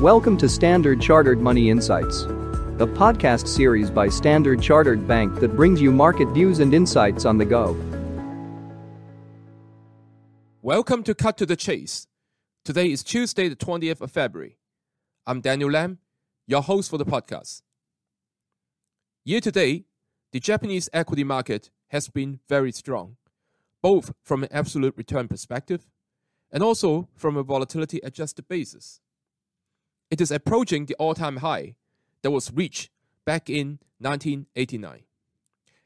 Welcome to Standard Chartered Money Insights, a podcast series by Standard Chartered Bank that brings you market views and insights on the go. Welcome to Cut to the Chase. Today is Tuesday, the 20th of February. I'm Daniel Lam, your host for the podcast. Year to date, the Japanese equity market has been very strong, both from an absolute return perspective and also from a volatility-adjusted basis. It is approaching the all-time high that was reached back in 1989,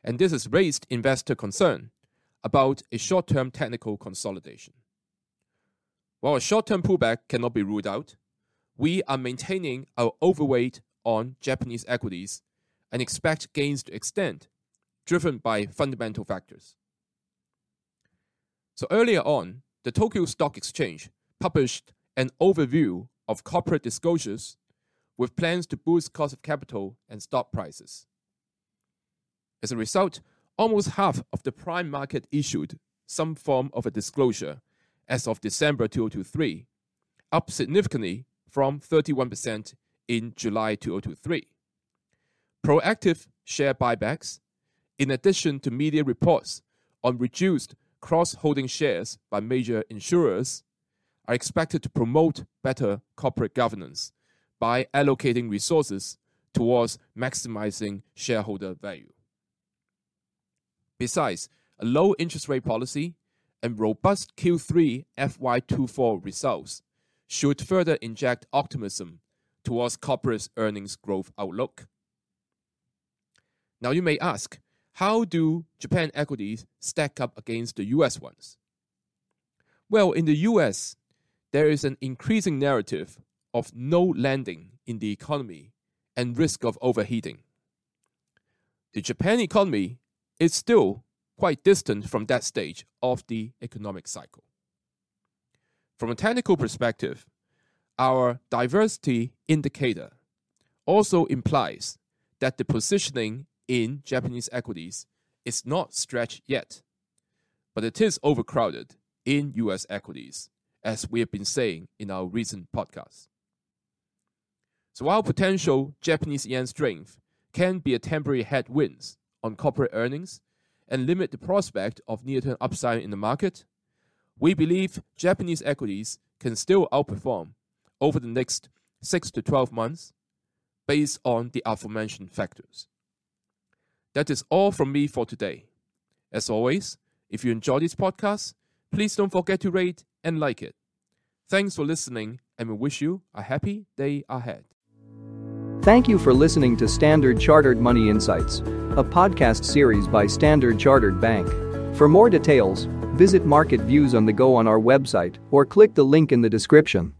and this has raised investor concern about a short-term technical consolidation. While a short-term pullback cannot be ruled out, we are maintaining our overweight on Japanese equities and expect gains to extend, driven by fundamental factors. So earlier on, the Tokyo Stock Exchange published an overview of corporate disclosures with plans to boost cost of capital and stock prices. As a result, almost half of the prime market issued some form of a disclosure as of December 2023, up significantly from 31% in July 2023. Proactive share buybacks, in addition to media reports on reduced cross-holding shares by major insurers, are expected to promote better corporate governance by allocating resources towards maximizing shareholder value. Besides, a low interest rate policy and robust Q3 FY24 results should further inject optimism towards corporate earnings growth outlook. Now you may ask, how do Japan equities stack up against the US ones? Well, in the US, there is an increasing narrative of no landing in the economy and risk of overheating. The Japan economy is still quite distant from that stage of the economic cycle. From a technical perspective, our diversity indicator also implies that the positioning in Japanese equities is not stretched yet, but it is overcrowded in US equities, as we have been saying in our recent podcast. So while potential Japanese yen strength can be a temporary headwind on corporate earnings and limit the prospect of near-term upside in the market, we believe Japanese equities can still outperform over the next 6 to 12 months based on the aforementioned factors. That is all from me for today. As always, if you enjoy this podcast, please don't forget to rate and like it. Thanks for listening, and we wish you a happy day ahead. Thank you for listening to Standard Chartered Money Insights, a podcast series by Standard Chartered Bank. For more details, visit Market Views on the Go on our website or click the link in the description.